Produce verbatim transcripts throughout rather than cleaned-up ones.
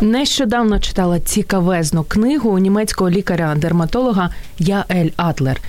Нещодавно читала цікавезну книгу у німецького лікаря-дерматолога Яель Атлер.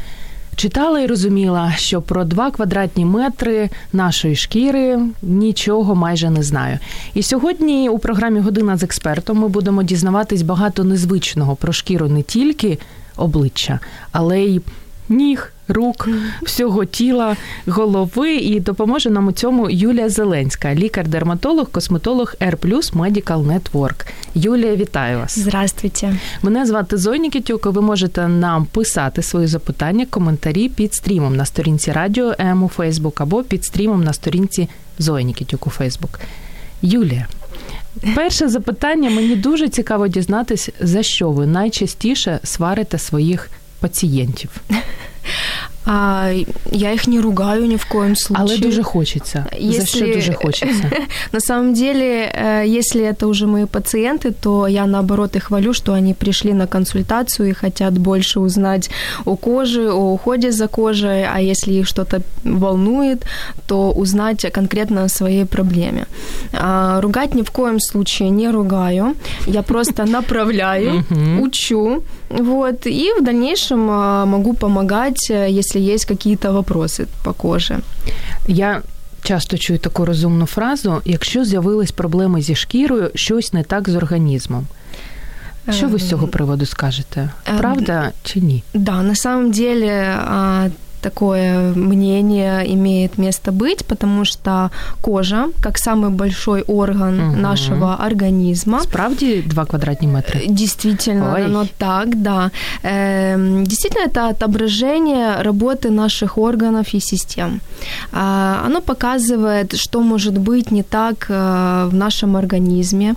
Читала і розуміла, що про два квадратні метри нашої шкіри нічого майже не знаю. І сьогодні у програмі «Година з експертом» ми будемо дізнаватись багато незвичного про шкіру не тільки обличчя, але й ніг, рук, всього тіла, голови. І допоможе нам у цьому Юлія Зеленська, лікар-дерматолог, косметолог ер плюс Medical Network. Юлія, вітаю вас. Здравствуйте. Мене звати Зоя Нікітюк, і ви можете нам писати свої запитання, коментарі під стрімом на сторінці Радіо М у Фейсбук або під стрімом на сторінці Зоя Нікітюк у Фейсбук. Юлія, перше запитання. Мені дуже цікаво дізнатись, за що ви найчастіше сварите своїх пацієнтів. А, я их не ругаю ни в коем случае. Але дуже хочется. Если... За что дуже хочется? На самом деле, если это уже мои пациенты, то я, наоборот, их хвалю, что они пришли на консультацию и хотят больше узнать о коже, о уходе за кожей, а если их что-то волнует, то узнать конкретно о своей проблеме. А, ругать ни в коем случае не ругаю. Я просто направляю, учу. Вот, и в дальнейшем могу помогать, если есть какие-то вопросы по коже. Я часто чую таку розумну фразу: якщо з'явились проблеми зі шкірою, щось не так з організмом. Що ви з цього приводу скажете? Правда чи ні? Да, на самом деле такое мнение имеет место быть, потому что кожа, как самый большой орган угу. нашего организма... Справді два квадратных метра? Действительно, Ой. оно так, да. Действительно, это отображение работы наших органов и систем. Оно показывает, что может быть не так в нашем организме.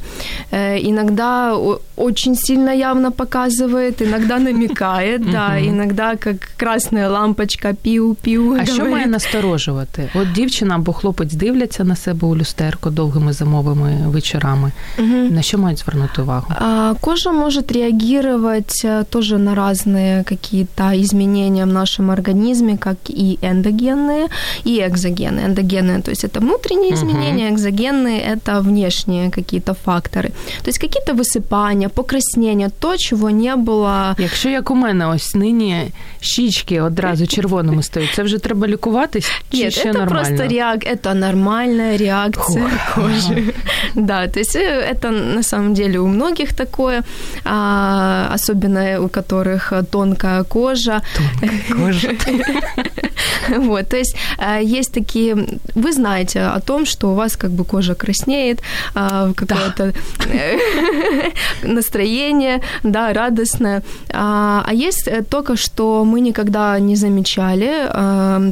Иногда очень сильно явно показывает, иногда намекает, да, иногда как красная лампочка піу-піу. А що має насторожувати? От дівчина або хлопець дивляться на себе у люстерку довгими зимовими вечорами. Угу. На що мають звернути увагу? А, кожа може реагувати теж на різні якісь зміни в нашому організмі, як і ендогенні, і екзогенні. Ендогенні, то есть это внутрішні зміни, угу. екзогенні это внешні якісь фактори. То есть якісь висипання, покраснення, то, чого не було. Якщо як у мене ось нині щічки одразу червоні стоїть. Це вже треба лікуватись? Чи Нет, ще это нормально? Просто реак... это нормальная реакция кожи. Да, то есть это на самом деле у многих такое, а, особенно у которых тонкая кожа. Тонкая кожа. Вот, то есть есть такие... Вы знаете о том, что у вас как бы кожа краснеет, а, какое-то настроение, да, радостное. А, а есть только, что мы никогда не замечали,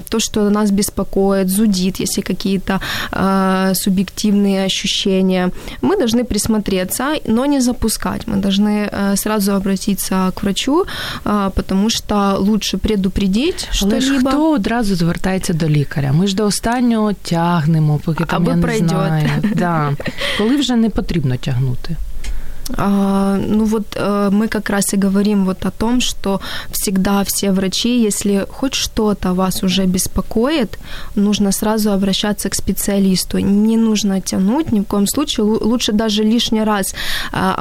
то, что нас беспокоит, зудит, если какие-то э, субъективные ощущения. Мы должны присмотреться, но не запускать. Мы должны э, сразу обратиться к врачу, э, потому что лучше предупредить что-либо. Але ж хто одразу звертається до лікаря? Ми ж до останнього тягнемо, поки там Або я пройдет. не знаю. Да. Коли вже не потрібно тягнути? А, ну вот мы как раз и говорим вот о том, что всегда все врачи, если хоть что-то вас уже беспокоит, нужно сразу обращаться к специалисту. Не нужно тянуть ни в коем случае. Лучше даже лишний раз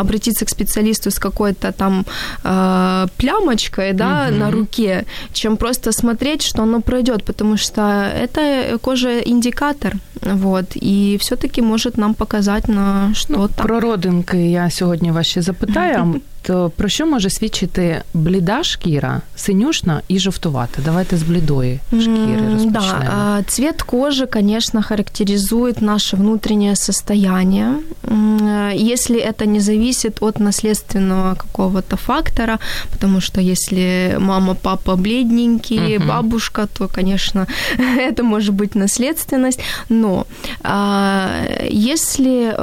обратиться к специалисту с какой-то там э, плямочкой, да, угу. на руке, чем просто смотреть, что оно пройдет, потому что это кожа-индикатор. Вот, и все-таки может нам показать на что-то. Ну, про родинки я сьогодні вас ще запитаю, то про що може свідчити бліда шкіра, синюшна і жовтувата? Давайте з блідої шкіры розпочнемо. Да, цвет кожи, конечно, характеризует наше внутреннее состояние. Если это не зависит от наследственного какого-то фактора, потому что если мама, папа бледненькие, угу. бабушка, то, конечно, это может быть наследственность. Но если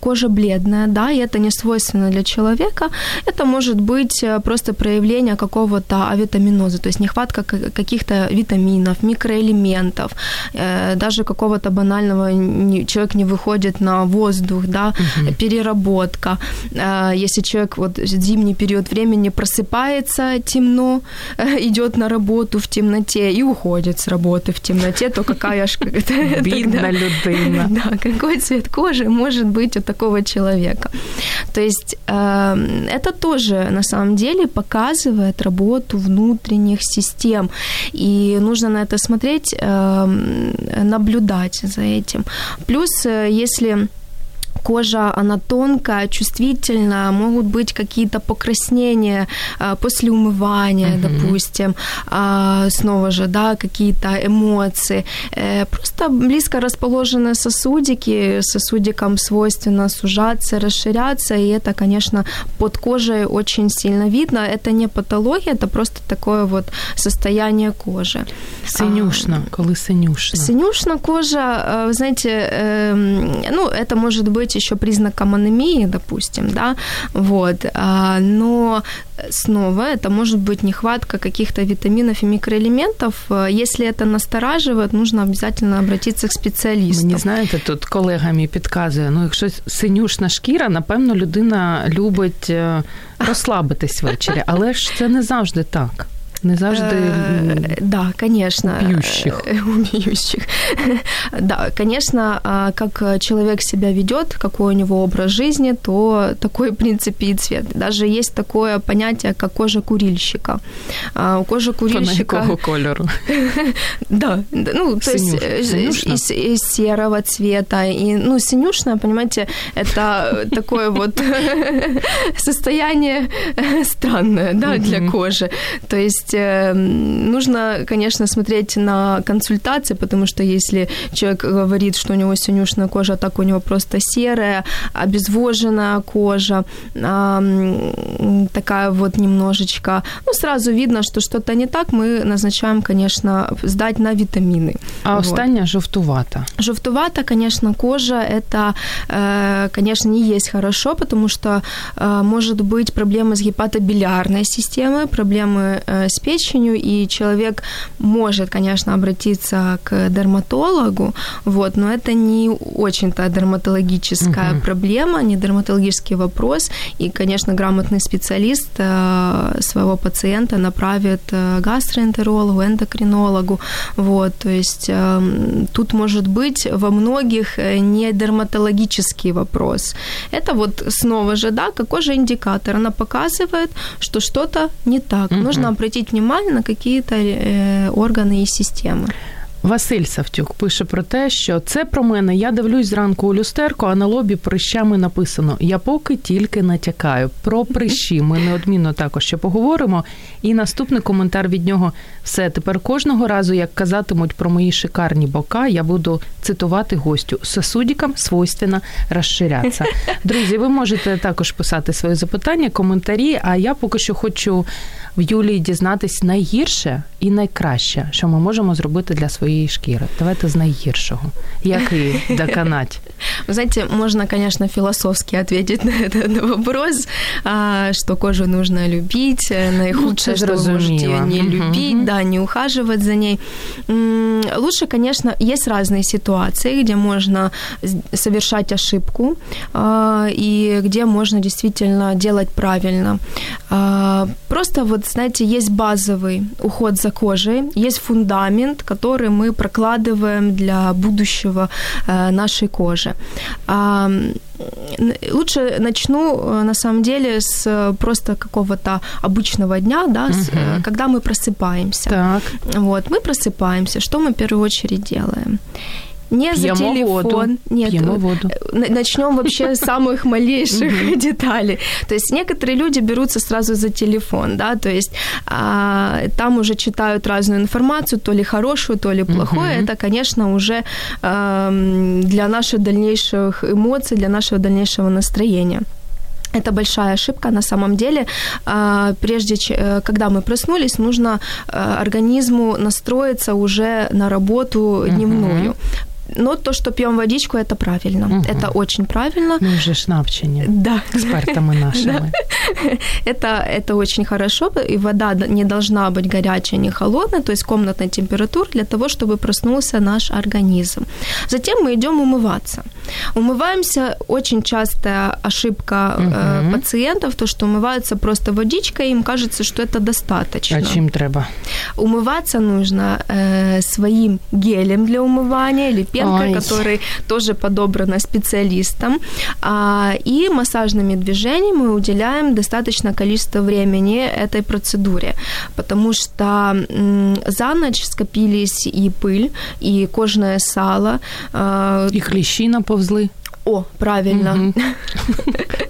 кожа бледная, да, и это не свойственно для человека, это может быть просто проявление какого-то авитаминоза, то есть нехватка каких-то витаминов, микроэлементов, даже какого-то банального, человек не выходит на воздух, да, угу. переработка. Если человек вот зимний период времени просыпается темно, идёт на работу в темноте и уходит с работы в темноте, то какая ж... Бідна людина. Да, какой цвет кожи может быть у такого человека? То есть это тоже, на самом деле, показывает работу внутренних систем. И нужно на это смотреть, наблюдать за этим. Плюс, если... кожа, она тонкая, чувствительная, могут быть какие-то покраснения после умывания, mm-hmm. допустим, снова же, да, какие-то эмоции. Просто близко расположены сосудики, сосудикам свойственно сужаться, расширяться, и это, конечно, под кожей очень сильно видно. Это не патология, это просто такое вот состояние кожи. Синюшна, а, коли синюшна. Синюшна кожа, вы знаете, ну, это может быть еще признаком анемии, допустим, да, вот, но снова это может быть нехватка каких-то витаминов и микроэлементов. Если это настораживает, нужно обязательно обратиться к специалисту. Мені, знаєте, тут колега мій підказує, ну, якщо синюшна шкіра, напевно, людина любить розслабитись ввечері, але ж це не завжди так. Не завжди да, конечно, убьющих. убьющих. Да, конечно, как человек себя ведёт, какой у него образ жизни, то такой, в принципе, и цвет. Даже есть такое понятие, как кожа курильщика. У кожи курильщика... По какому кольору? Да, ну, то есть из, из серого цвета. И, ну, синюшная, понимаете, это такое вот состояние странное, да, для кожи. То есть нужно, конечно, смотреть на консультации, потому что если человек говорит, что у него синюшная кожа, так у него просто серая, обезвоженная кожа, такая вот немножечко, ну, сразу видно, что что-то не так, мы назначаем, конечно, сдать на витамины. А вот. Остання жовтувата? Жовтувата, конечно, кожа, это, конечно, не есть хорошо, потому что может быть проблемы с гепатобилиарной системой, проблемы с печенью, и человек может, конечно, обратиться к дерматологу, вот, но это не очень-то дерматологическая uh-huh. проблема, не дерматологический вопрос, и, конечно, грамотный специалист своего пациента направит к гастроэнтерологу, эндокринологу, вот, то есть тут может быть во многих не дерматологический вопрос. Это вот снова же, да, какой же индикатор? Она показывает, что что-то не так. Uh-huh. Нужно обратить внимание на какие-то э, органы и системы. Василь Савтюк пише про те, що це про мене. Я дивлюсь зранку у люстерку, а на лобі прищами написано. Я поки тільки натякаю. Про прищі ми неодмінно також ще поговоримо. І наступний коментар від нього. Все, тепер кожного разу, як казатимуть про мої шикарні бока, я буду цитувати гостю. Сосудикам свойственно розширяться. Друзі, ви можете також писати свої запитання, коментарі, а я поки що хочу в Юлії дізнатись найгірше і найкраще, що ми можемо зробити для своїх її шкіри. Давайте з найгіршого. Як її доконать? Вы знаете, можно, конечно, философски ответить на этот вопрос, что кожу нужно любить, наихудшее, ну, что разумела. Вы можете её не любить, uh-huh. да, не ухаживать за ней. Лучше, конечно, есть разные ситуации, где можно совершать ошибку и где можно действительно делать правильно. Просто, вот, знаете, есть базовый уход за кожей, есть фундамент, который мы прокладываем для будущего нашей кожи. Лучше начну, на самом деле, с просто какого-то обычного дня, да, угу. с, когда мы просыпаемся. Так. Вот, мы просыпаемся, что мы в первую очередь делаем? не за телефон. Нет, пьем воду. Начнём вообще с самых малейших деталей. То есть некоторые люди берутся сразу за телефон, да, то есть там уже читают разную информацию, то ли хорошую, то ли плохую. Это, конечно, уже для наших дальнейших эмоций, для нашего дальнейшего настроения. Это большая ошибка на самом деле. Прежде чем, когда мы проснулись, нужно организму настроиться уже на работу дневную. Но то, что пьём водичку, это правильно. Угу. Это очень правильно. Мы вже шнапчені. Да. З партами нашими. Да. Это, это очень хорошо. И вода не должна быть горячая, не холодная, то есть комнатной температуры, для того, чтобы проснулся наш организм. Затем мы идём умываться. Умываемся. Очень частая ошибка угу. пациентов, то, что умываются просто водичкой, им кажется, что это достаточно. А чим треба? Умываться нужно э, своим гелем для умывания или который тоже подобрана специалистом. И массажными движениями мы уделяем достаточное количество времени этой процедуре, потому что за ночь скопились и пыль, и кожное сало. И клещи наповзли. О, правильно.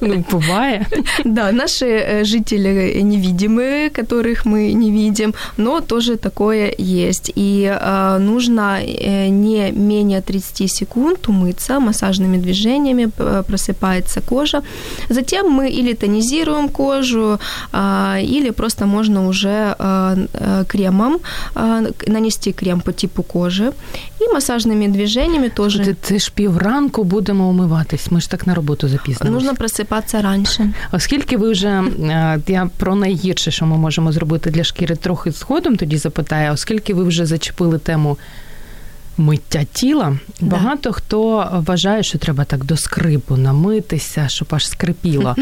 Ну, бывает. Да, наши жители невидимые, которых мы не видим, но тоже такое есть. И э, нужно не менее тридцать секунд умыться массажными движениями, просыпается кожа. Затем мы или тонизируем кожу, э, или просто можно уже э, кремом э, нанести крем по типу кожи. И массажными движениями тоже. Це ж півранку будемо умиватися. Ми ж так на роботу запізнимося. Нужно просипатися раніше. Оскільки ви вже, я про найгірше, що ми можемо зробити для шкіри, трохи згодом тоді запитаю, оскільки ви вже зачепили тему миття тіла, да. Багато хто вважає, що треба так до скрипу намитися, щоб аж скрипіло.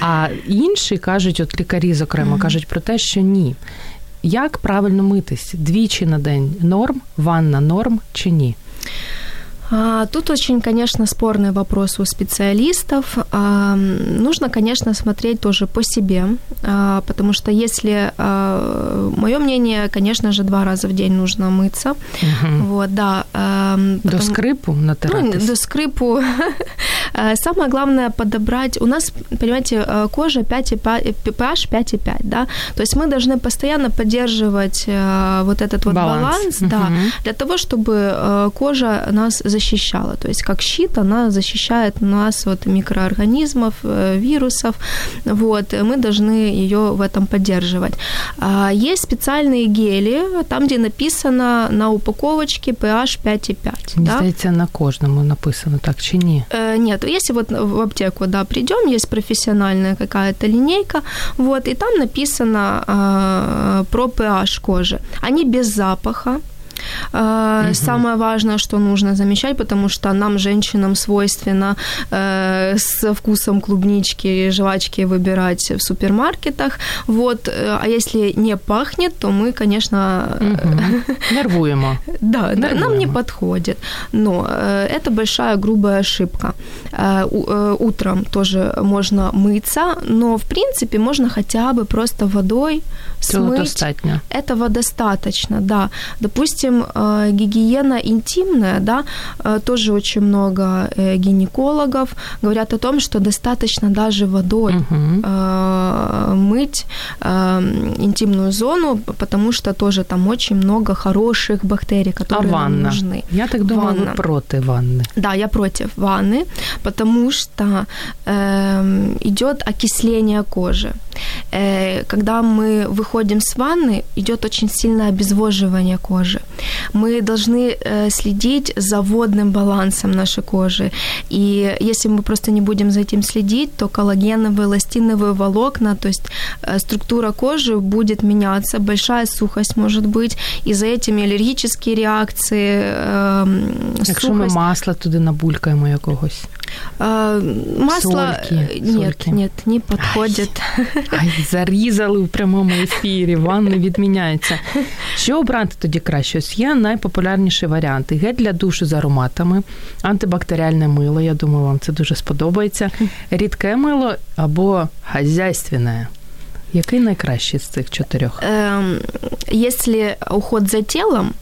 А інші кажуть, от лікарі, зокрема, кажуть про те, що ні. Як правильно митись? Двічі на день норм, ванна норм чи ні? Тут очень, конечно, спорный вопрос у специалистов. Нужно, конечно, смотреть тоже по себе, потому что если... Моё мнение, конечно же, два раза в день нужно мыться. Угу. Вот, да. Потом... До скрипу натиратись? Ну, до скрипу. Самое главное подобрать... У нас, понимаете, кожа пять и пять, пэ аш пять и пять, да? То есть мы должны постоянно поддерживать вот этот вот баланс, баланс да, угу. для того, чтобы кожа нас защищала. защищала. То есть как щит она защищает нас от микроорганизмов, вирусов. Вот. Мы должны её в этом поддерживать. Есть специальные гели, там, где написано на упаковочке пэ аш пять и пять. Не да? знаете, на кожному написано так чи ні? Нет. Если вот в аптеку да, придём, есть профессиональная какая-то линейка, вот, и там написано про пэ аш кожи. Они без запаха. Uh-huh. Самое важное, что нужно замечать, потому что нам, женщинам, свойственно э, со вкусом клубнички, жвачки выбирать в супермаркетах. Вот. А если не пахнет, то мы, конечно... Uh-huh. Нервуемо. Да, Нервуемо. Нам не подходит. Но э, это большая грубая ошибка. Э, э, утром тоже можно мыться, но, в принципе, можно хотя бы просто водой смыть. Достаточно. Этого достаточно, да. Допустим, гигиена интимная, да, тоже очень много гинекологов говорят о том, что достаточно даже водой угу. мыть интимную зону, потому что тоже там очень много хороших бактерий, которые а нам нужны. Я так думаю, ванна. Вы против ванны. Да, я против ванны, потому что идёт окисление кожи. Когда мы выходим с ванны, идёт очень сильное обезвоживание кожи. Мы должны следить за водным балансом нашей кожи. И если мы просто не будем за этим следить, то коллагеновые, эластиновые волокна, то есть структура кожи будет меняться, большая сухость может быть, и за этими аллергические реакции, сухость. Якщо ми масло туди набулькаємо якогось? Масло... Сольки. Нет, Сольки. Нет, не подходит. Ай, зарізали в прямому ефірі, ванни відміняються. Що обрати тоді краще? Ось є найпопулярніші варіанти. Гель для душу з ароматами, антибактеріальне мило, я думаю, вам це дуже сподобається, рідке мило або хазяйственне. Який найкращий з цих чотирьох? Якщо уход за тілом,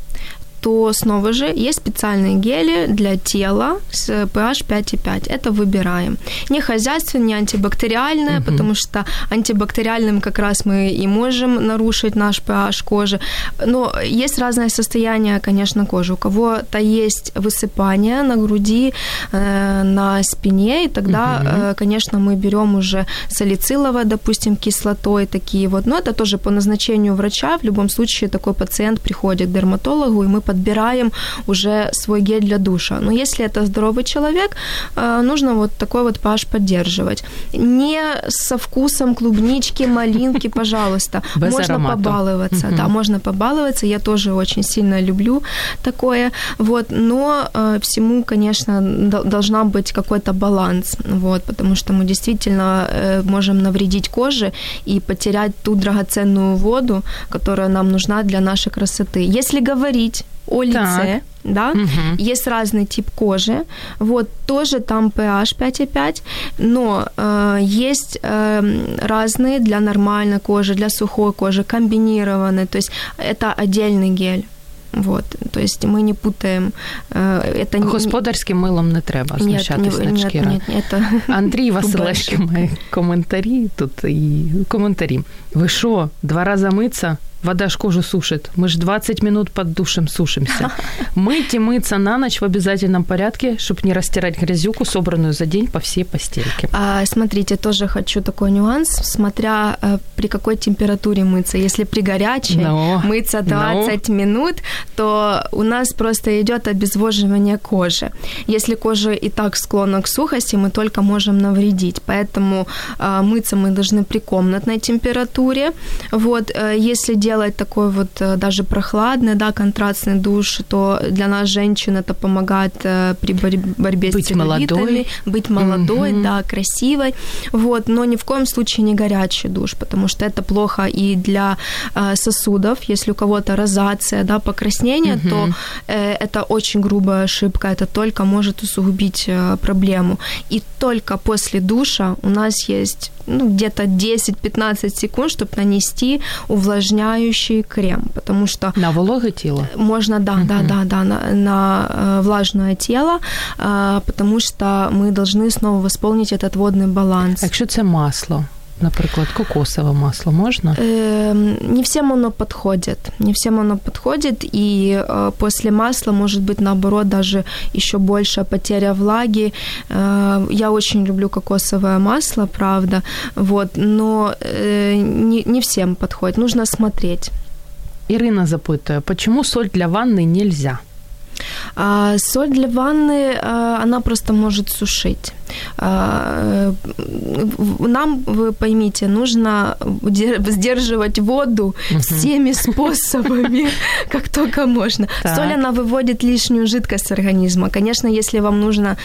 то снова же есть специальные гели для тела с pH пять и пять. Это выбираем. Не хозяйственное, не антибактериальное, угу. потому что антибактериальным как раз мы и можем нарушить наш pH кожи. Но есть разное состояние, конечно, кожи. У кого-то есть высыпание на груди, э, на спине, и тогда, угу. э, конечно, мы берем уже салициловой, допустим, кислотой такие вот. Но это тоже по назначению врача. В любом случае такой пациент приходит к дерматологу, и мы подбираем уже свой гель для душа. Но если это здоровый человек, нужно вот такой вот pH поддерживать. Не со вкусом клубнички, малинки, пожалуйста. Без можно аромата. Побаловаться. Угу. Да, можно побаловаться. Я тоже очень сильно люблю такое. Вот. Но всему, конечно, должна быть какой-то баланс. Вот. Потому что мы действительно можем навредить коже и потерять ту драгоценную воду, которая нам нужна для нашей красоты. Если говорить о лице, да, угу. есть разный тип кожи, вот, тоже там pH пять и пять, но э, есть э, разные для нормальной кожи, для сухой кожи, комбинированные, то есть это отдельный гель. Вот, то есть мы не путаем. Это господарським милом не треба знущатись над шкірою. Андрій Василевський має коментарі тут і коментарі. Ви що, два рази митися? Вода ж кожу сушит. Мы же двадцать минут под душем сушимся. Мыть и мыться на ночь в обязательном порядке, чтобы не растирать грязюку, собранную за день по всей постельке. А, смотрите, тоже хочу такой нюанс. Смотря при какой температуре мыться. Если при горячей no. мыться двадцать no. минут, то у нас просто идет обезвоживание кожи. Если кожа и так склонна к сухости, мы только можем навредить. Поэтому а, мыться мы должны при комнатной температуре. Вот, если делать такой вот даже прохладный, да, контрастный душ, то для нас, женщин, это помогает при борьбе быть с целлюлитами. Молодой. Быть молодой, mm-hmm. да, красивой. Вот, но ни в коем случае не горячий душ, потому что это плохо и для сосудов. Если у кого-то розация, да, покраснение, mm-hmm. то это очень грубая ошибка, это только может усугубить проблему. И только после душа у нас есть, ну, где-то десять-пятнадцать секунд, чтобы нанести увлажняющий крем, потому что... На вологое тело? Можно, да, uh-huh. да, да, да, на, на влажное тело, потому что мы должны снова восполнить этот водный баланс. А якщо це масло? Наприклад, кокосове масло можна? Не всем оно подходит. Не всем оно подходит, и после масла может быть, наоборот, даже еще большая потеря влаги. Я очень люблю кокосовое масло, правда, вот, но не, не всем подходит. Нужно смотреть. Ирина запитує, почему соль для ванны нельзя? Соль для ванны, она просто может сушить. Нам, вы поймите, нужно сдерживать воду uh-huh. всеми способами, как только можно. Так. Соль, она выводит лишнюю жидкость с организма. Конечно, если вам нужно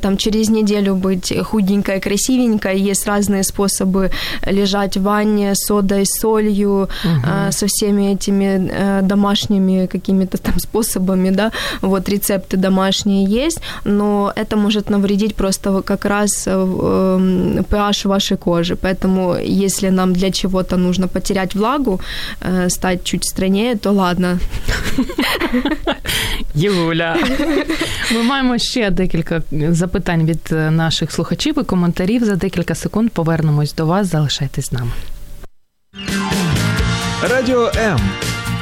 там, через неделю быть худенькой, красивенькой, есть разные способы лежать в ванне с содой, солью, uh-huh. со всеми этими домашними какими-то там способами, да, вот рецепты домашние есть, но это может навредить просто как раз pH вашей кожи. Поэтому если нам для чего-то нужно потерять влагу, стать чуть стройнее, то ладно. Юля, ми маємо ще декілька запитань від наших слухачів і коментарів. За декілька секунд повернемось до вас. Залишайтесь з нами. Радіо М.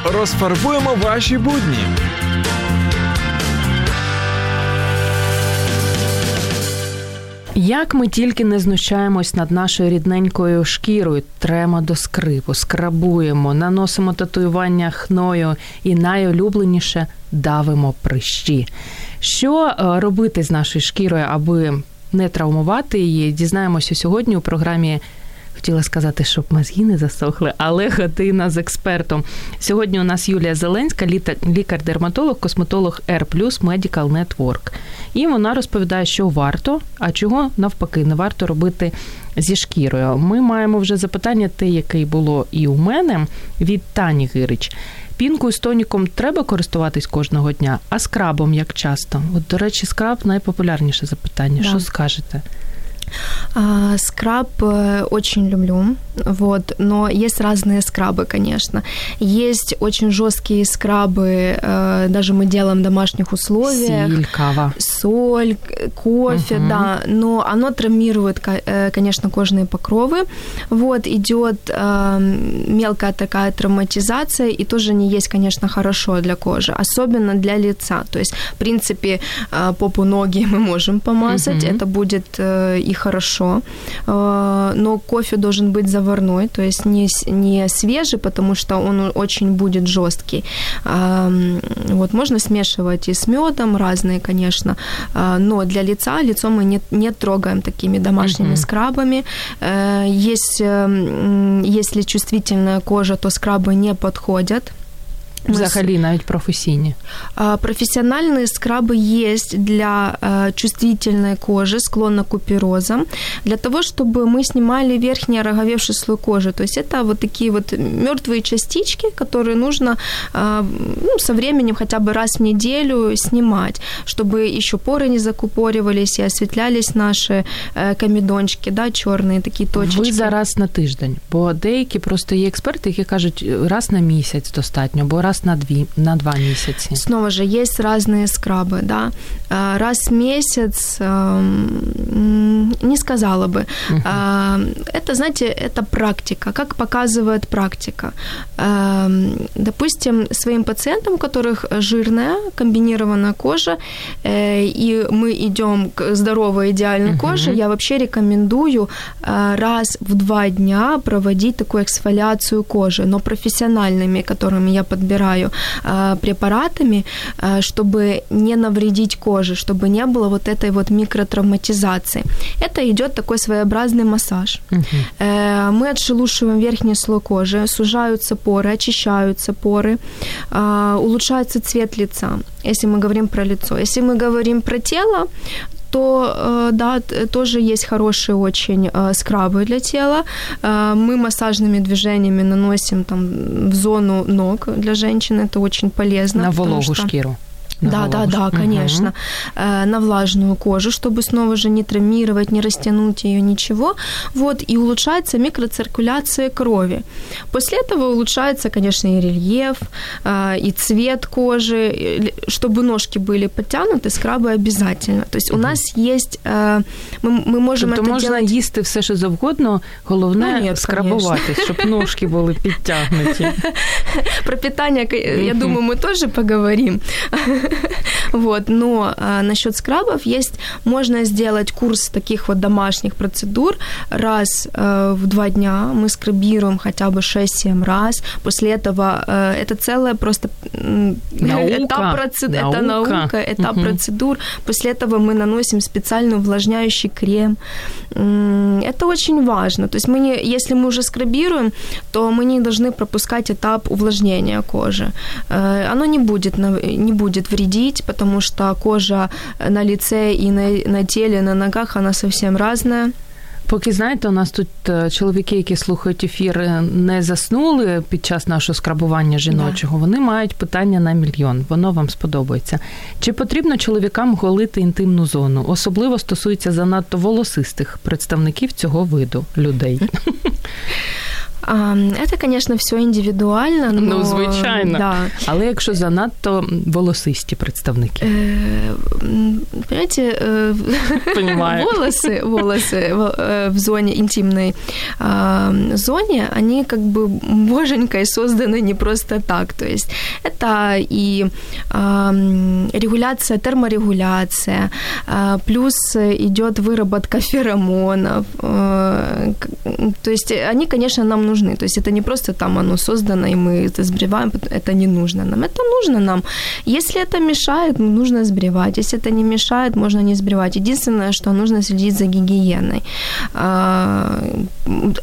Розфарбуємо ваші будні. Як ми тільки не знущаємось над нашою рідненькою шкірою, тремо до скрипу, скрабуємо, наносимо татуювання хною і найулюбленіше – давимо прищі. Що робити з нашою шкірою, аби не травмувати її, дізнаємося сьогодні у програмі. Хотіла сказати, щоб мозги не засохли, але година з експертом. Сьогодні у нас Юлія Зеленська, лікар-дерматолог, косметолог R+ Medical Network. І вона розповідає, що варто, а чого навпаки не варто робити зі шкірою. Ми маємо вже запитання, те, яке було і у мене, від Тані Гирич. Пінкою з тоніком треба користуватись кожного дня, а скрабом як часто? От, до речі, скраб найпопулярніше запитання. Да. Що скажете? А, скраб очень люблю, вот, но есть разные скрабы, конечно. Есть очень жесткие скрабы, даже мы делаем в домашних условиях. Силь, кава. Соль, кофе, угу. да, но оно травмирует, конечно, кожные покровы. Вот, идет мелкая такая травматизация, и тоже не есть, конечно, хорошо для кожи, особенно для лица. То есть, в принципе, попу, ноги мы можем помазать, угу. это будет и хорошо, но кофе должен быть заварной, то есть не, не свежий, потому что он очень будет жесткий. Вот, можно смешивать и с медом, разные, конечно, но для лица, лицо мы не, не трогаем такими домашними mm-hmm. скрабами. Есть, если чувствительная кожа, то скрабы не подходят. Взагалі, навіть професійні. Професіональні скраби є для чувствительної кожи, склонна к пірозам, для того, щоб ми знімали верхній роговевший слой кожи. То есть это вот такие вот мертвые частички, которые нужно, ну, со временем хотя бы раз в неделю снимать, чтобы еще поры не закупоривались и освітлялись наші комедончики, да, чорні такі точечки. Ви за раз на тиждень, бо деякі просто є експерти, які кажуть, раз на місяць достатньо, бо раз на дві, на два місяці. Знову ж, є різні скраби, да. Раз в місяць не сказала би. Это, знаете, это практика, как показывает практика. Допустим, своим пациентам, у которых жирная, комбинированная кожа, и мы идем к здоровой, идеальной коже, я вообще рекомендую раз в два дня проводить такую эксфолиацию кожи, но профессиональными, которыми я подбираю, препаратами, чтобы не навредить коже, чтобы не было вот этой вот микротравматизации. Это идет такой своеобразный массаж. Угу. Мы отшелушиваем верхний слой кожи, сужаются поры, очищаются поры, улучшается цвет лица, если мы говорим про лицо. Если мы говорим про тело, то, да, тоже есть хорошие очень скрабы для тела. Мы массажными движениями наносим там в зону ног для женщин. Это очень полезно. На вологую что... шкиру. Да, да, да, конечно. Угу. На влажную кожу, чтобы снова же не травмировать, не растянуть её, ничего. Вот, и улучшается микроциркуляция крови. После этого улучшается, конечно, и рельеф, и цвет кожи. Чтобы ножки были подтянуты, скрабы обязательно. То есть у нас есть... Мы, мы можем тобто это можна делать... Можно їсти все, что завгодно, головне, ну, нет, скрабуватись, чтобы ножки были подтянуты. Про питание, я думаю, мы тоже поговорим. Вот, но а, насчет скрабов есть, можно сделать курс таких вот домашних процедур раз а, в два дня, мы скрабируем хотя бы шесть-семь раз, после этого а, это целая просто наука. Этап, процед... наука. Это наука, этап угу. процедур, после этого мы наносим специальный увлажняющий крем, это очень важно, то есть мы не, если мы уже скрабируем, то мы не должны пропускать этап увлажнения кожи, оно не будет, не будет вредить, потому что кожа на лице и на, на теле, на ногах, она совсем разная. Поки, знаєте, у нас тут чоловіки, які слухають ефір, не заснули під час нашого скрабування жіночого, да. Вони мають питання на мільйон, воно вам сподобається. Чи потрібно чоловікам голити інтимну зону? Особливо стосується занадто волосистих представників цього виду людей. Это, конечно, все индивидуально, но... Ну, звичайно. Да. Але якщо занадто волосисті представники. Понимаете, волосы, волосы в зоне, интимной зоне, они как бы боженькой созданы не просто так. То есть это и регуляция, терморегуляция, плюс идет выработка феромонов. То есть они, конечно, нам нужны. Нужны. То есть это не просто там оно создано, и мы это сбриваем, это не нужно нам. Это нужно нам. Если это мешает, нужно сбривать. Если это не мешает, можно не сбривать. Единственное, что нужно следить за гигиеной.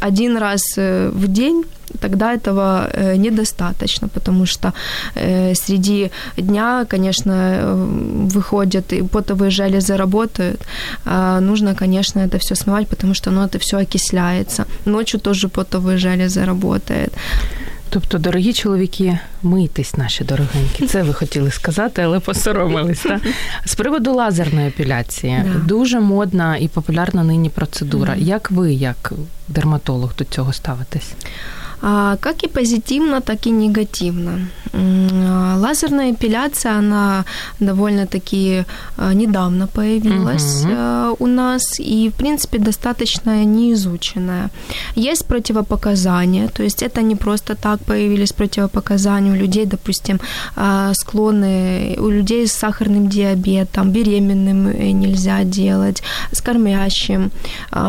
Один раз в день тогда этого недостаточно, потому что среди дня, конечно, выходят и потовые железы работают. Нужно, конечно, это всё смывать, потому что оно это всё окисляется. Ночью тоже потовые железы работают. Тобто, дорогі чоловіки, мийтесь, наші дорогенькі. Це ви хотіли сказати, але посоромились. Та? З приводу лазерної епіляції. Да. Дуже модна і популярна нині процедура. Mm-hmm. Як ви, як дерматолог, до цього ставитесь? Как и позитивно, так и негативно. Лазерная эпиляция, она довольно-таки недавно появилась mm-hmm. у нас и, в принципе, достаточно неизученная. Есть противопоказания, то есть это не просто так появились противопоказания у людей, допустим, склонны, у людей с сахарным диабетом, беременным нельзя делать, с кормящим,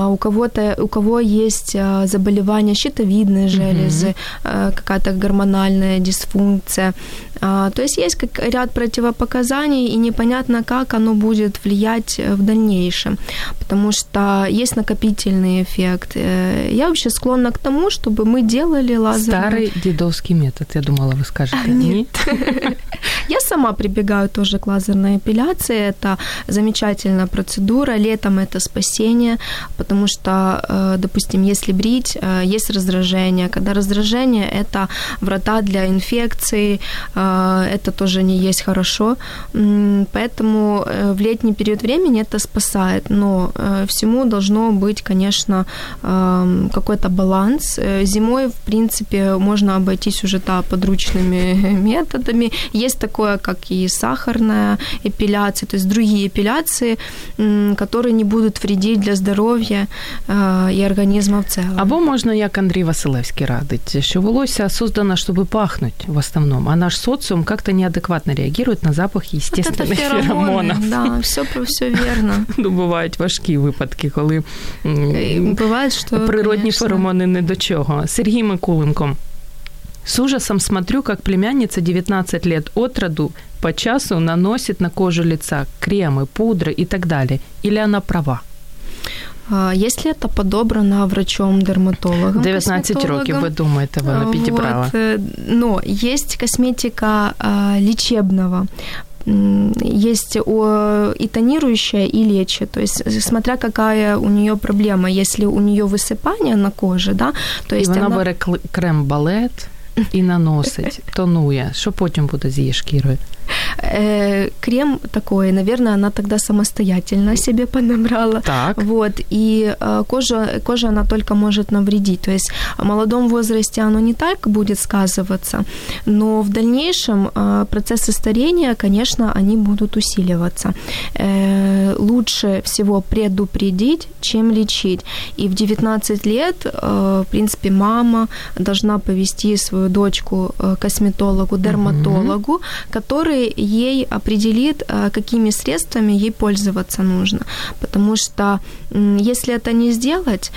у кого-то, у кого есть заболевание щитовидной железы, Mm-hmm. какая-то гормональная дисфункция. То есть есть ряд противопоказаний, и непонятно, как оно будет влиять в дальнейшем, потому что есть накопительный эффект. Я вообще склонна к тому, чтобы мы делали лазер. Старый дедовский метод, я думала, вы скажете. Нет. Я сама прибегаю тоже к лазерной эпиляции. Это замечательная процедура. Летом это спасение, потому что, допустим, если брить, есть раздражение. Когда раздражение – это врата для инфекций, это тоже не есть хорошо. Поэтому в летний период времени это спасает. Но всему должно быть, конечно, какой-то баланс. Зимой, в принципе, можно обойтись уже да, подручными методами. Есть такое, как и сахарная эпиляция, то есть другие эпиляции, которые не будут вредить для здоровья и организма в целом. Або можно, як Андрій Василевський радить, що волосся создано, чтобы пахнуть в основном, а наш социум как-то неадекватно реагирует на запах естественных феромонов. феромонов. Да, все, все верно. Ну, бувають важкі випадки, коли бывает, что, природні конечно. Феромони не до чого. Сергій Миколенко. С ужасом смотрю, как племянница девятнадцать лет от роду по часу наносит на кожу лица кремы, пудры и так далее. Или она права? Если это подобрано врачом-дерматологом, девятнадцать років, ви думаєте, вона підібрала. Вот, но есть косметика лечебного. Есть и тонирующая, и лечит. То есть, смотря какая у неё проблема. Если у неё высыпание на коже, да, то есть она... І вона бере крем-балет і наносить, тонує. Що потім буде з її шкірою? Крем такой, наверное, она тогда самостоятельно себе понабрала. Так. Вот, и кожа, кожа, она только может навредить. То есть в молодом возрасте оно не так будет сказываться, но в дальнейшем процессы старения, конечно, они будут усиливаться. Лучше всего предупредить, чем лечить. И в девятнадцать лет, в принципе, мама должна повести свою дочку к косметологу, дерматологу, mm-hmm. который ей определит, какими средствами ей пользоваться нужно. Потому что, если это не сделать,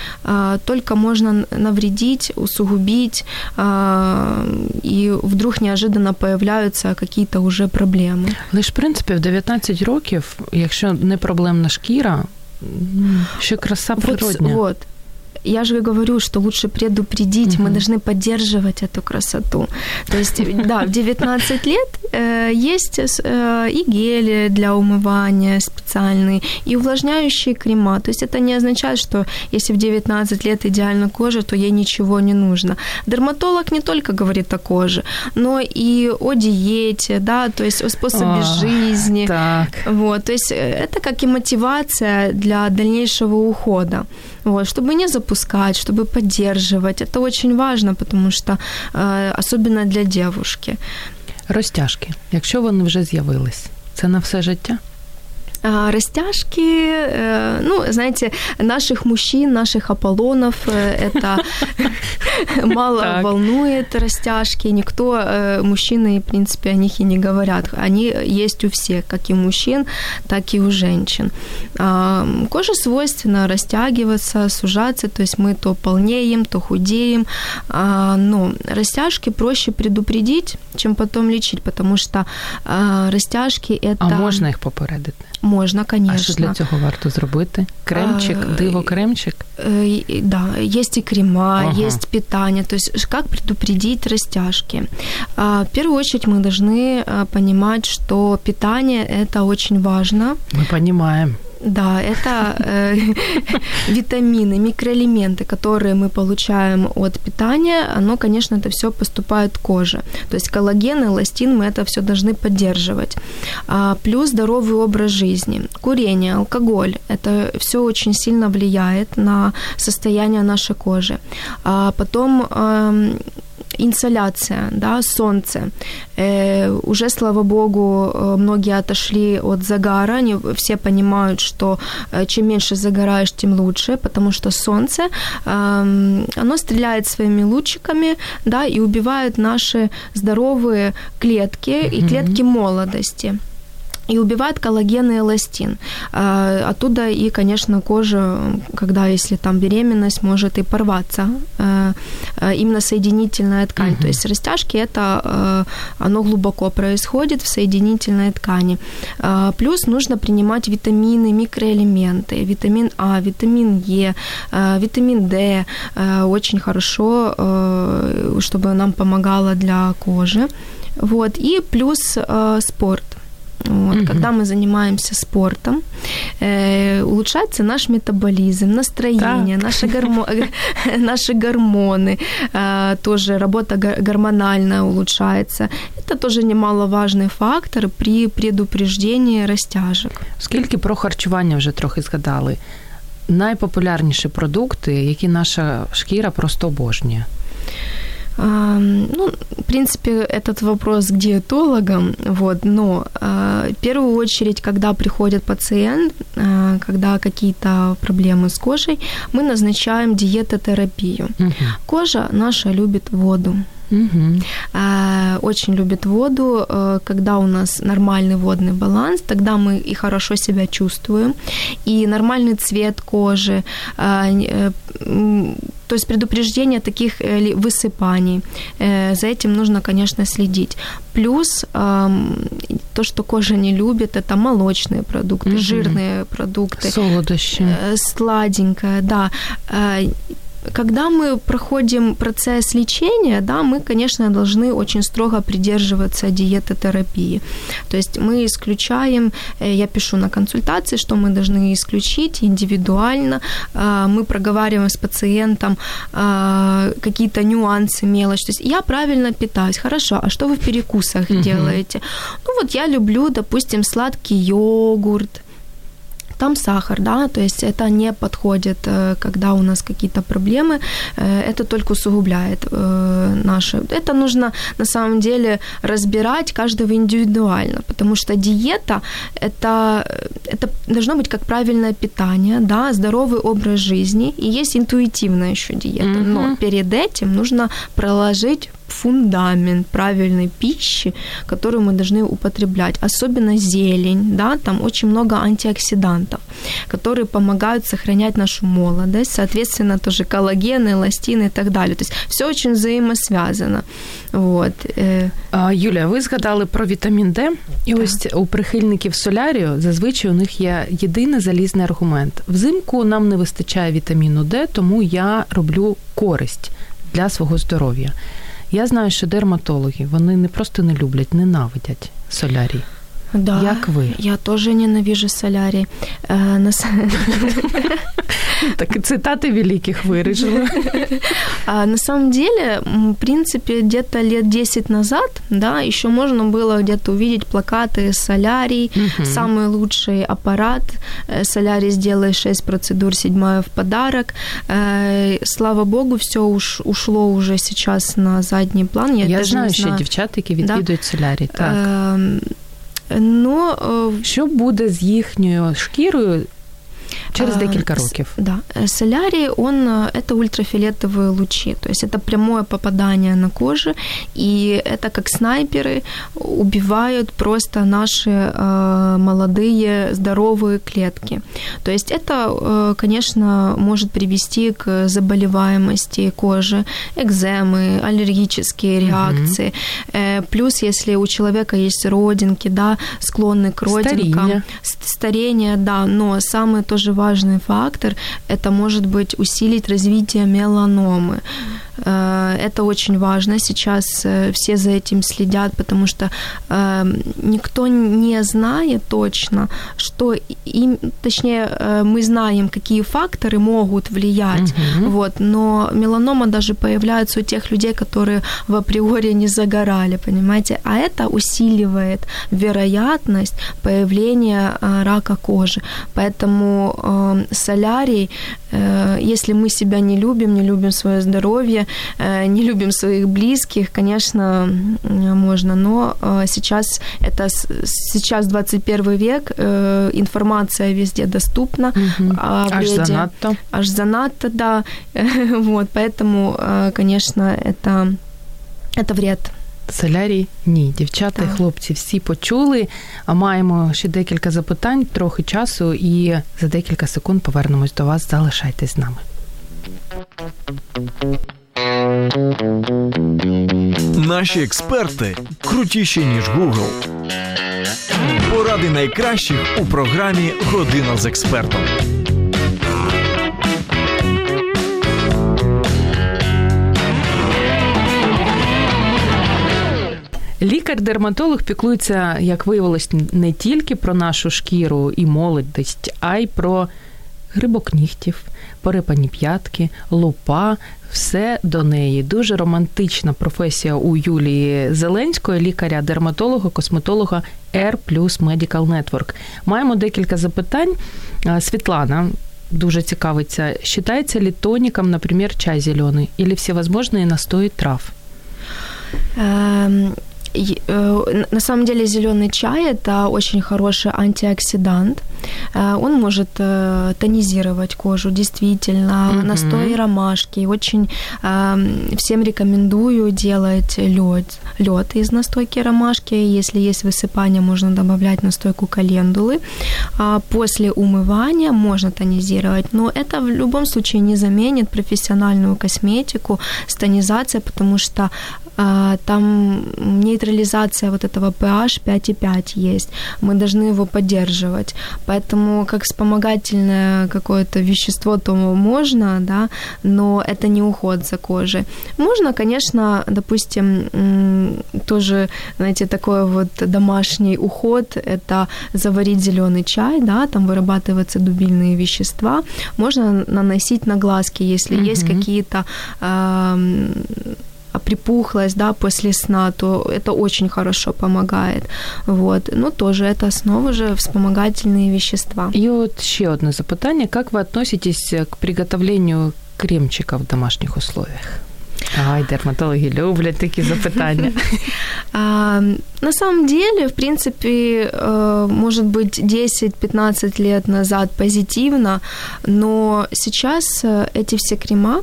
только можно навредить, усугубить, и вдруг неожиданно появляются какие-то уже проблемы. Лише, в принципі, в дев'ятнадцять років, якщо не проблемна шкіра, ще краса природня. Вот. Я же говорю, что лучше предупредить, mm-hmm. мы должны поддерживать эту красоту. То есть, да, в девятнадцать лет э, есть э, и гели для умывания специальные, и увлажняющие крема. То есть это не означает, что если в девятнадцать лет идеальна кожа, то ей ничего не нужно. Дерматолог не только говорит о коже, но и о диете, да, то есть о способе oh, жизни. Так. Вот, то есть это как и мотивация для дальнейшего ухода. Вот, чтобы не запускать, чтобы поддерживать. Это очень важно, потому что, особенно для девушки. Розтяжки, якщо вони вже з'явились, це на все життя? Растяжки, ну, знаете, наших мужчин, наших Аполлонов, это мало волнует растяжки, никто, мужчины, в принципе, о них и не говорят, они есть у всех, как и у мужчин, так и у женщин. Коже свойственно растягиваться, сужаться, то есть мы то полнеем, то худеем, но растяжки проще предупредить, чем потом лечить, потому что растяжки это... А можно их попередить? Можно, конечно. А що для цього варто зробити? Кремчик, диво-кремчик? Да, есть и крема, ага. есть питание. То есть как предупредить растяжки? В первую очередь мы должны понимать, что питание – это очень важно. Мы понимаем. Да, это э, витамины, микроэлементы, которые мы получаем от питания, оно, конечно, это все поступает к коже. То есть коллаген, эластин, мы это все должны поддерживать. А, плюс здоровый образ жизни, курение, алкоголь, это все очень сильно влияет на состояние нашей кожи. А потом... Э, Инсоляция, да, солнце. Э, уже, слава богу, многие отошли от загара. Они все понимают, что чем меньше загораешь, тем лучше, потому что солнце, э, оно стреляет своими лучиками, да, и убивает наши здоровые клетки mm-hmm. и клетки молодости. И убивает коллаген и эластин. Оттуда и, конечно, кожа, когда, если там беременность, может и порваться. Именно соединительная ткань. Uh-huh. То есть растяжки, это, оно глубоко происходит в соединительной ткани. Плюс нужно принимать витамины, микроэлементы. Витамин А, витамин Е, витамин Д. Очень хорошо, чтобы нам помогало для кожи. Вот. И плюс спорт. Вот, угу. Когда мы занимаемся спортом, э, улучшается наш метаболизм, настроение, так. наши, гормо... наши гормоны, э, тоже работа гормональная улучшается. Это тоже немаловажний фактор при предупреждении растяжок. Скільки про харчування вже трохи згадали? Найпопулярніші продукти, які наша шкіра просто обожнює? Ну, в принципе, этот вопрос к диетологам, вот, но в первую очередь, когда приходит пациент, когда какие-то проблемы с кожей, мы назначаем диетотерапию. Угу. Кожа наша любит воду. Угу. Очень любит воду. Когда у нас нормальный водный баланс, тогда мы и хорошо себя чувствуем, и нормальный цвет кожи, то есть предупреждение таких высыпаний. За этим нужно, конечно, следить. Плюс то, что кожа не любит, это молочные продукты, угу. жирные продукты. Солодощи. Сладенькое, да. Когда мы проходим процесс лечения, да, мы, конечно, должны очень строго придерживаться диетотерапии. То есть мы исключаем, я пишу на консультации, что мы должны исключить индивидуально. Мы проговариваем с пациентом какие-то нюансы, мелочи. То есть я правильно питаюсь, хорошо, а что вы в перекусах угу. делаете? Ну вот я люблю, допустим, сладкий йогурт. Там сахар, да, то есть это не подходит, когда у нас какие-то проблемы, это только усугубляет наши. Это нужно, на самом деле, разбирать каждого индивидуально, потому что диета, это, это должно быть как правильное питание, да, здоровый образ жизни, и есть интуитивная еще диета, mm-hmm. но перед этим нужно проложить фундамент правильной пищи, которую мы должны употреблять, особенно зелень, да, там очень много антиоксидантов, которые помогают сохранять нашу молодость, соответственно, тоже коллаген, эластин и так далее. То есть все очень взаимосвязано. Вот. Юлія, ви згадали про вітамін Д, і так. ось у прихильників солярію зазвичай у них є єдиний залізний аргумент. Взимку нам не вистачає вітаміну Д, тому я роблю користь для свого здоров'я. Я знаю, що дерматологи, вони не просто не люблять, ненавидять солярій. Да, як ви? Я теж ненавижу солярій. Е, нас... Так, цитати великих вирішили. А, на самом деле, в принципе, где-то лет десять назад, да, еще можно было где-то увидеть плакаты солярий, угу. самый лучший аппарат, солярий сделай шесть процедур, седьмая в подарок. Слава богу, все уж, ушло уже сейчас на задний план. Я, Я знаю, що дівчат, які відвідують да? солярій, так. Е, но... Що буде з їхньою шкірою через декілька років? Да. Солярий, он, это ультрафиолетовые лучи, то есть это прямое попадание на кожу, и это как снайперы убивают просто наши молодые здоровые клетки. То есть это, конечно, может привести к заболеваемости кожи, экземы, аллергические реакции. Угу. Плюс, если у человека есть родинки, да, склонны к родинкам. Старение. Старение, да, но самый тоже важный фактор, это может быть усилить развитие меланомы. Это очень важно. Сейчас все за этим следят, потому что никто не знает точно, что им, точнее, мы знаем, какие факторы могут влиять. Угу. Вот. Но меланома даже появляется у тех людей, которые в априори не загорали, понимаете? А это усиливает вероятность появления рака кожи. Поэтому солярий, если мы себя не любим, не любим свое здоровье, не любим своих близких, конечно, можно, но сейчас это сейчас двадцать первый век, информация везде доступна. Угу. Аж занадто. Аж занадто, да. Вот, поэтому, конечно, это, это вред. Солярій? Ні. Дівчата і хлопці всі почули. Маємо ще декілька запитань, трохи часу, і за декілька секунд повернемось до вас. Залишайтесь з нами. Наші експерти крутіші, ніж Google. Поради найкращих у програмі «Година з експертом». Лікар-дерматолог піклується, як виявилось, не тільки про нашу шкіру і молодість, а й про грибок нігтів, порепані п'ятки, лупа, все до неї. Дуже романтична професія у Юлії Зеленської, лікаря-дерматолога, косметолога R+ Medical Network. Маємо декілька запитань. Світлана дуже цікавиться. Считається ли тоником, наприклад, чай зелений, или всевозможные настои трав? На самом деле зелёный чай – это очень хороший антиоксидант. Он может тонизировать кожу, действительно. Mm-hmm. Настой ромашки. Очень всем рекомендую делать лёд. Лёд из настойки ромашки. Если есть высыпание, можно добавлять настойку календулы. После умывания можно тонизировать. Но это в любом случае не заменит профессиональную косметику с тонизацией, потому что там нейтрализация вот этого pH пять целых пять десятых есть. Мы должны его поддерживать. Поэтому как вспомогательное какое-то вещество, то можно, да, но это не уход за кожей. Можно, конечно, допустим, тоже, знаете, такой вот домашний уход, это заварить зелёный чай, да, там вырабатываются дубильные вещества. Можно наносить на глазки, если mm-hmm. есть какие-то... Э- припухлость, да, после сна, то это очень хорошо помогает. Вот. Но тоже это снова же вспомогательные вещества. И вот еще одно запитание. Как вы относитесь к приготовлению кремчика в домашних условиях? Ай, дерматологи люблять такі запитання. На самом деле, в принципе, может быть, десять-пятнадцать лет назад позитивно, но сейчас эти все крема,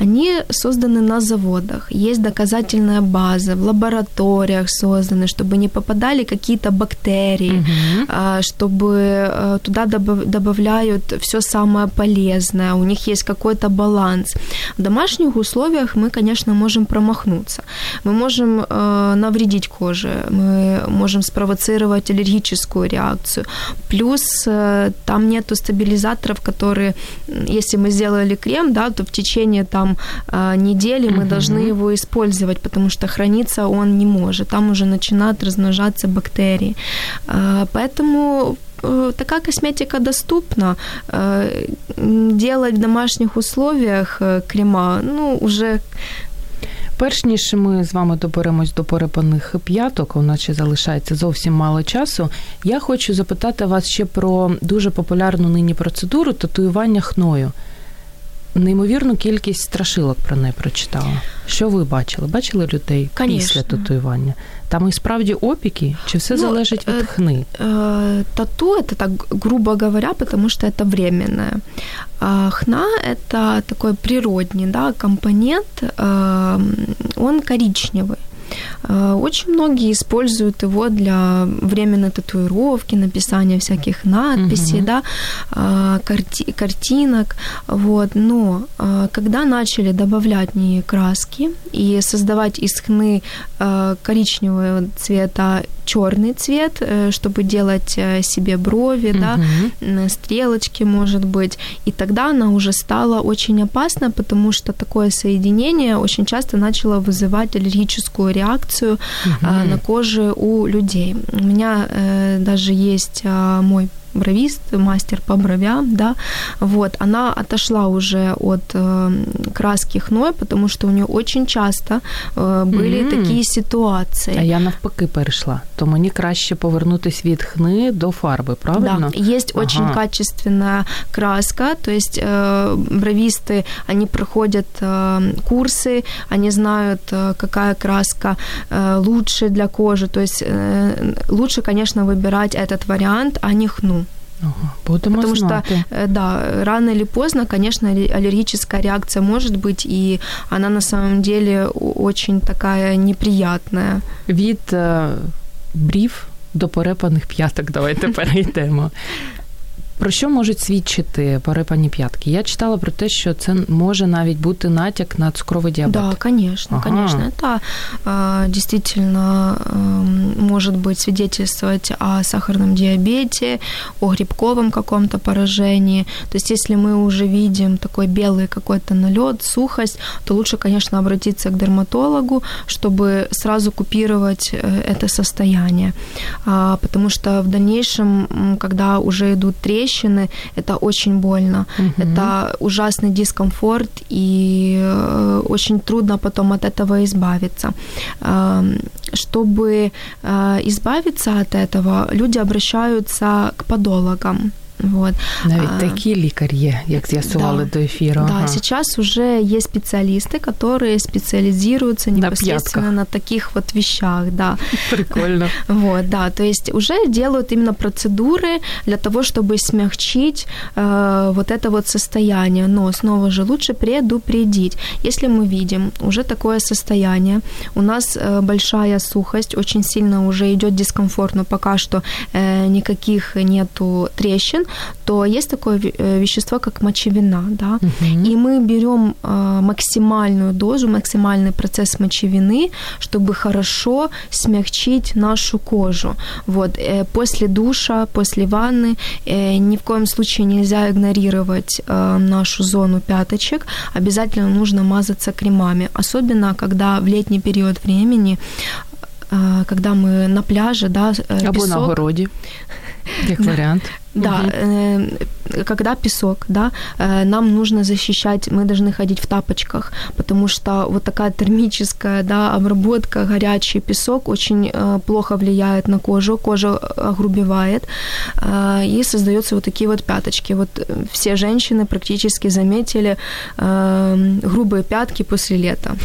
они созданы на заводах, есть доказательная база, в лабораториях созданы, чтобы не попадали какие-то бактерии, uh-huh. чтобы туда добав- добавляют всё самое полезное, у них есть какой-то баланс. В домашних условиях мы, конечно, можем промахнуться, мы можем э, навредить коже, мы можем спровоцировать аллергическую реакцию, плюс э, там нету стабилизаторов, которые, если мы сделали крем, да, то в течение там недели мы uh-huh. должны его использовать, потому что храниться он не может. Там уже начинают размножаться бактерии. Поэтому такая косметика доступна. Делать в домашних условиях крема, ну, уже... Перш ніж ми з вами доберемось до порепаних п'яток, у нас ще залишається зовсім мало часу, я хочу запитати вас ще про дуже популярну нині процедуру татуювання хною. Неймовірну кількість страшилок про неї прочитала. Що ви бачили? Бачили людей Конечно. Після татуювання? Там і справді опіки? Чи все ну, залежить від хни? Тату, это так, грубо говоря, потому что это временное. Хна – это такой природный, да, компонент, он коричневый. Очень многие используют его для временной татуировки, написания всяких надписей, угу. да, карти- картинок. Вот. Но когда начали добавлять в нее краски и создавать из хны коричневого цвета черный цвет, чтобы делать себе брови, mm-hmm. да, стрелочки, может быть. И тогда она уже стала очень опасна, потому что такое соединение очень часто начало вызывать аллергическую реакцию mm-hmm. на коже у людей. У меня даже есть мой бровист, мастер по бровям, да, вот, она отошла уже от э, краски хной, потому что у неё очень часто э, були mm-hmm. такі ситуації. А я навпаки перейшла, то мені краще повернутися від хни до фарби, правильно? Да, є ага. очень качественна краска, то есть э, бровисты, они проходят э, курсы, они знают, э, какая краска э, лучше для кожи, то есть э, лучше, конечно, выбирать этот вариант, а не хну. Будемо Потому знати. Что, да, рано или поздно, конечно, аллергическая реакция может быть, и она на самом деле очень такая неприятная. Від э, брів до порепаних п'яток давайте перейдемо. Про що можуть свідчити порепані п'ятки? Я читала про те, що це може навіть бути натяк на цукровий діабет. Да, конечно, ага. конечно. Это э, действительно э, может быть свидетельствовать о сахарном диабете, о грибковом каком-то поражении. То есть если мы уже видим такой белый какой-то налет, сухость, то лучше, конечно, обратиться к дерматологу, чтобы сразу купировать это состояние. А, потому что в дальнейшем, когда уже идут трещины, это очень больно, угу. это ужасный дискомфорт, и очень трудно потом от этого избавиться. Чтобы избавиться от этого, люди обращаются к подологам. Вот. Навіть такі лікарі є, як з'ясували да, до ефіру. Да, ага. Сейчас уже есть специалисты, которые специализируются непосредственно на, на таких вот вещах. Да. Прикольно. Вот, да, то есть уже делают именно процедуры для того, чтобы смягчить э, вот это вот состояние. Но снова же лучше предупредить. Если мы видим уже такое состояние, у нас э, большая сухость, очень сильно уже идет дискомфорт, но пока что э, никаких нету трещин, то есть такое вещество, как мочевина, да, угу. и мы берем максимальную дозу, максимальный процесс мочевины, чтобы хорошо смягчить нашу кожу. Вот, после душа, после ванны ни в коем случае нельзя игнорировать нашу зону пяточек, обязательно нужно мазаться кремами, особенно когда в летний период времени, когда мы на пляже, да, песок. Або на городі, як варіант. Да, угу. Когда песок, да, нам нужно защищать, мы должны ходить в тапочках, потому что вот такая термическая, да, обработка, горячий песок очень плохо влияет на кожу, кожа огрубевает, и создаются вот такие вот пяточки. Вот все женщины практически заметили грубые пятки после лета.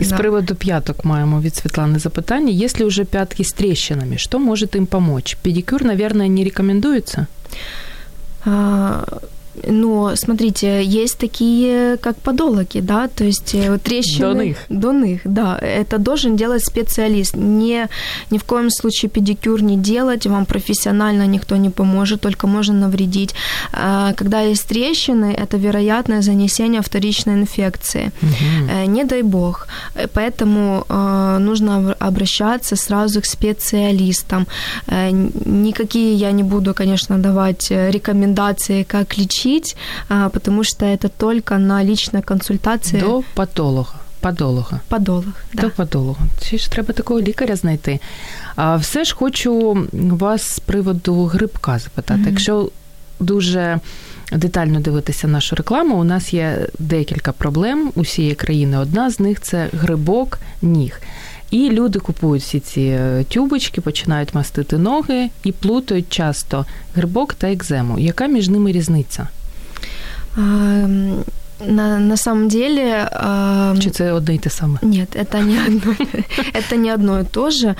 С да. приводу пяток маємо від Светланы запитання. Если уже пятки с трещинами, что может им помочь? Педикюр, наверное, не рекомендуется? А... Ну, смотрите, есть такие, как подологи, да, то есть трещины... До них. До них, да. Это должен делать специалист. Не, ни в коем случае педикюр не делать, вам профессионально никто не поможет, только можно навредить. Когда есть трещины, это вероятное занесение вторичной инфекции. Угу. Не дай бог. Поэтому нужно обращаться сразу к специалистам. Никакие я не буду, конечно, давать рекомендации, как лечить, потому что это только на личной консультации. До патолога. Подолога. Подолог, да. До подолога. Чи ж треба такого лікаря знайти? А все ж хочу вас з приводу грибка запитати. Mm-hmm. Якщо дуже детально дивитися нашу рекламу, у нас є декілька проблем усієї країни. Одна з них – це грибок ніг. І люди купують всі ці тюбочки, починають мастити ноги і плутають часто грибок та екзему. Яка між ними різниця? Um... На, на самом деле... Э, Чи це одне і те саме? Нет, это не одно, это не одно и то же.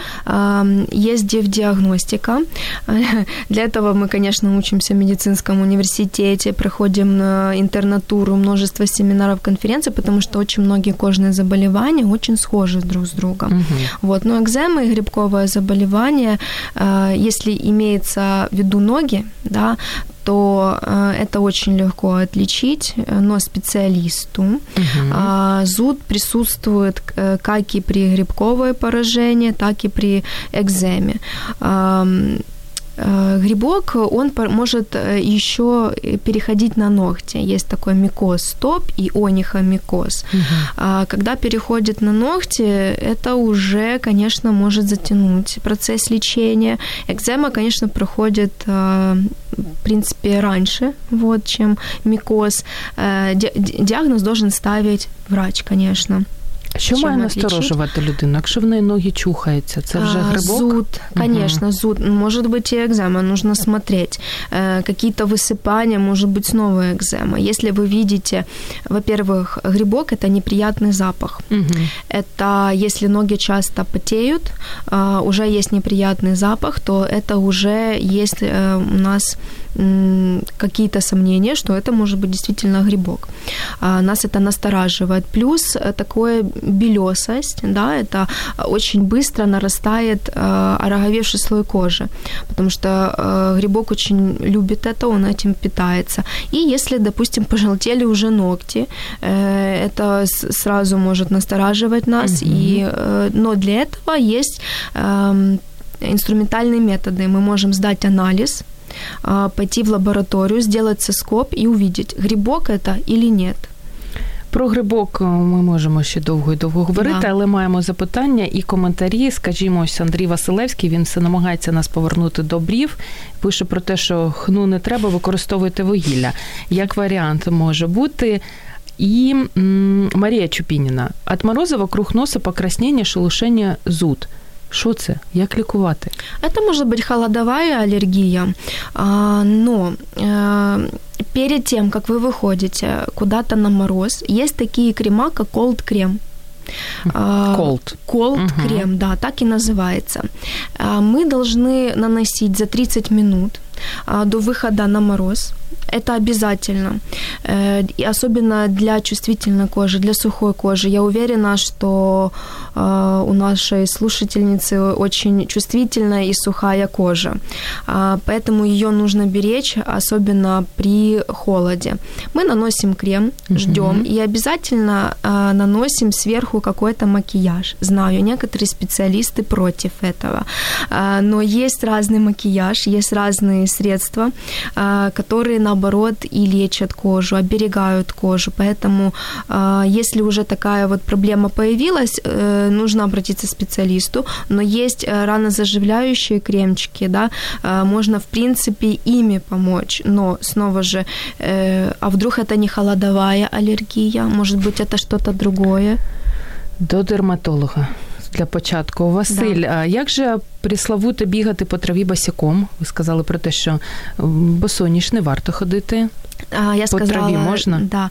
Есть диагностика. Для этого мы, конечно, учимся в медицинском университете, проходим интернатуру, множество семинаров, конференций, потому что очень многие кожные заболевания очень схожи друг с другом. Угу. Вот. Но экзема и грибковое заболевание, э, если имеется в виду ноги, да, то это очень легко отличить, но специалисту. Угу. Зуд присутствует как и при грибковом поражении, так и при экземе. Грибок, он может еще переходить на ногти. Есть такой микоз-стоп и онихомикоз. Угу. Когда переходит на ногти, это уже, конечно, может затянуть процесс лечения. Экзема, конечно, проходит, в принципе, раньше, вот, чем микоз. Диагноз должен ставить врач, конечно. Що має насторожувати людину? Якщо в неї ноги чухаються, це вже грибок? Зуд, конечно, зуд. Может быть и экзема, нужно смотреть. Какие-то высыпания, может быть снова экзема. Если вы видите, во-первых, грибок – это неприятный запах. Это если ноги часто потеют, уже есть неприятный запах, то это уже есть у нас какие-то сомнения, что это может быть действительно грибок. Нас это настораживает. Плюс такое белёсость, да, это очень быстро нарастает ороговевший слой кожи, потому что грибок очень любит это, он этим питается. И если, допустим, пожелтели уже ногти, это сразу может настораживать нас, угу. и, но для этого есть инструментальные методы. Мы можем сдать анализ, пойти в лабораторию, сделать соскоб и увидеть, грибок это или нет. Про грибок ми можемо ще довго і довго говорити, да. але маємо запитання і коментарі. Скажімо, ось Андрій Василевський, він все намагається нас повернути до брів. Пише про те, що хну не треба, використовувати вугілля. Як варіант може бути. І м, Марія Чупініна. От мороза вокруг носа покраснення, шелушення, зуд. Що це? Як лікувати? Це може бути холодова алергія, но перед тем, как вы выходите куда-то на мороз, есть такие крема, как колд-крем. Cold. Cold-крем, uh-huh. да, так и называется. Мы должны наносить за тридцать минут до выхода на мороз. Это обязательно. И особенно для чувствительной кожи, для сухой кожи. Я уверена, что у нашей слушательницы очень чувствительная и сухая кожа. Поэтому её нужно беречь, особенно при холоде. Мы наносим крем, ждём, угу. и обязательно наносим сверху какой-то макияж. Знаю, некоторые специалисты против этого. Но есть разный макияж, есть разные средства, которые, наоборот, и лечат кожу, оберегают кожу. Поэтому, если уже такая вот проблема появилась, нужно обратиться к специалисту. Но есть ранозаживляющие кремчики, да, можно, в принципе, ими помочь. Но, снова же, а вдруг это не холодовая аллергия? Может быть, это что-то другое? До дерматолога. Для початку. Василь, да. а як же приславуто бігати по траві босиком? Ви сказали про те, що босоніж не варто ходити. Я по сказала, траві можна? Да.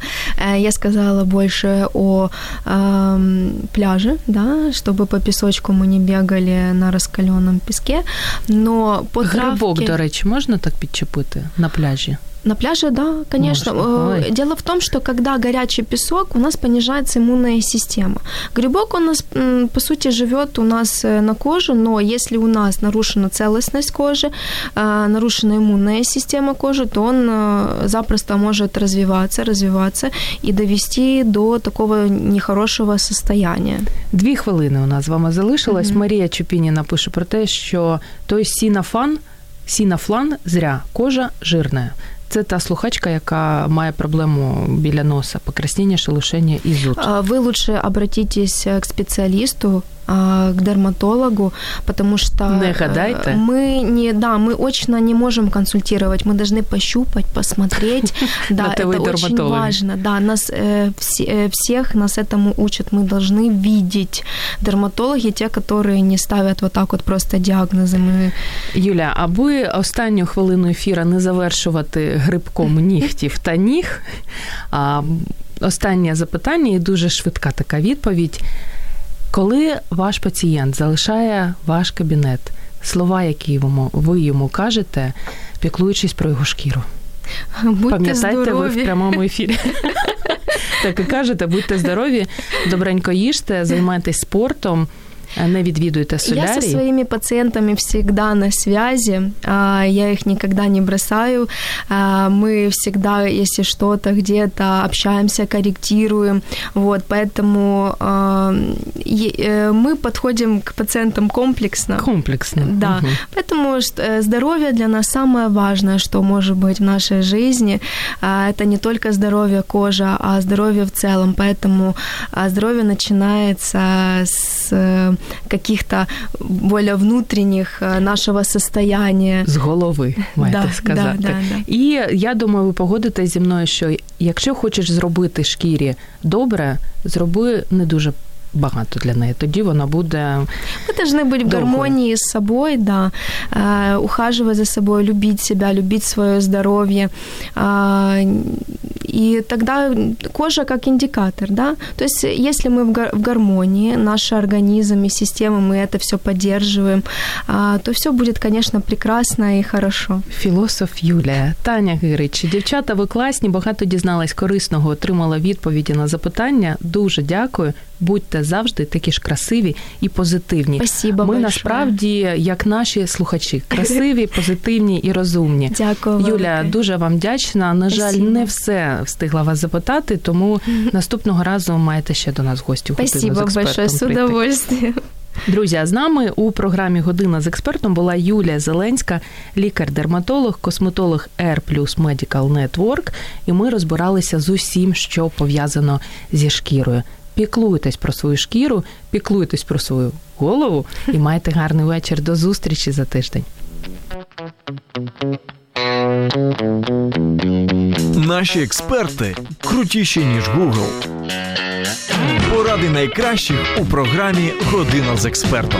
Я сказала больше о э, пляже, да, чтобы по песочку мы не бегали на раскаленном песке. Но по травке... Грибок, до речі, можна так підчепити на пляжі? На пляже, да, конечно. Может, дело в том, что когда горячий песок, у нас понижается иммунная система. Грибок, у нас, по сути, живёт у нас на коже, но если у нас нарушена целостность кожи, нарушена иммунная система кожи, то он запросто может развиваться, развиваться и довести до такого нехорошего состояния. Дві хвилини у нас з вами залишилось. Mm-hmm. Марія Чупініна пише про те, що той синафлан, синафлан зря, кожа жирна. Це та слухачка, яка має проблему біля носа, покраснення, шелушення і зуд. Ви лучше обратитесь к специалисту, к дерматологу, потому что не гадайте. мы не, да, мы очно не можем консультировать, мы должны пощупать, посмотреть, да, это очень важно, да, нас всех нас этому учат, мы должны видеть дерматологи, те, которые не ставят вот так вот просто діагнози. Юля, аби останню хвилину ефіра не завершувати грибком нігтів та ніг, останнє запитання і дуже швидка така відповідь. Коли ваш пацієнт залишає ваш кабінет, слова, які ви йому кажете, піклуючись про його шкіру? Будьте Пам'ятайте, здорові. Ви в прямому ефірі. Так і кажете, будьте здорові, добренько їжте, займайтесь спортом. не відвідуєте солярій? Я зі своїми пацієнтами завжди на зв'язі. Я їх ніколи не бросаю. Ми завжди, якщо щось, где-то общаемся, корректируем. Вот, поэтому мы подходим к пациентам комплексно. Комплексно. Да. Угу. Поэтому здоровье для нас самое важное, что может быть в нашей жизни. Это не только здоровье кожи, а здоровье в целом. Поэтому здоровье начинается с каких-то более внутренних нашего состояния. З голови, маєте да, сказати. Да, да, да. І я думаю, ви погодитесь зі мною, що якщо хочеш зробити шкірі добре, зроби не дуже багато для неї. Тоді вона буде... Ми должны быть в гармонії з собою, да. Ухаживать за собой, любить себя, любить своє здоров'я. И тогда кожа как индикатор, да? То есть если мы в гармонии, наш организм и система, мы это всё поддерживаем, то всё будет, конечно, прекрасно и хорошо. Філософ Юлія. Таня Гирич. Дівчата, ви класні, багато дізналась корисного, отримала відповіді на запитання. Дуже дякую. Будьте завжди такі ж красиві і позитивні. Спасибо Ми большое. Насправді, як наші слухачі, красиві, позитивні і розумні. Дякую вам. Юля, дуже вам вдячна. На жаль, Спасибо. Не все встигла вас запитати, тому наступного разу маєте ще до нас в гості в «Годину з експертом» прийти. Спасибо большое, з удовольствием. Друзі, а з нами у програмі «Година з експертом» була Юлія Зеленська, лікар-дерматолог, косметолог ер плюс Medical Network, і ми розбиралися з усім, що пов'язано зі шкірою. Піклуйтесь про свою шкіру, піклуйтесь про свою голову і майте гарний вечір. До зустрічі за тиждень. Наші експерти крутіші, ніж Google. Поради найкращих у програмі «Година з експертом».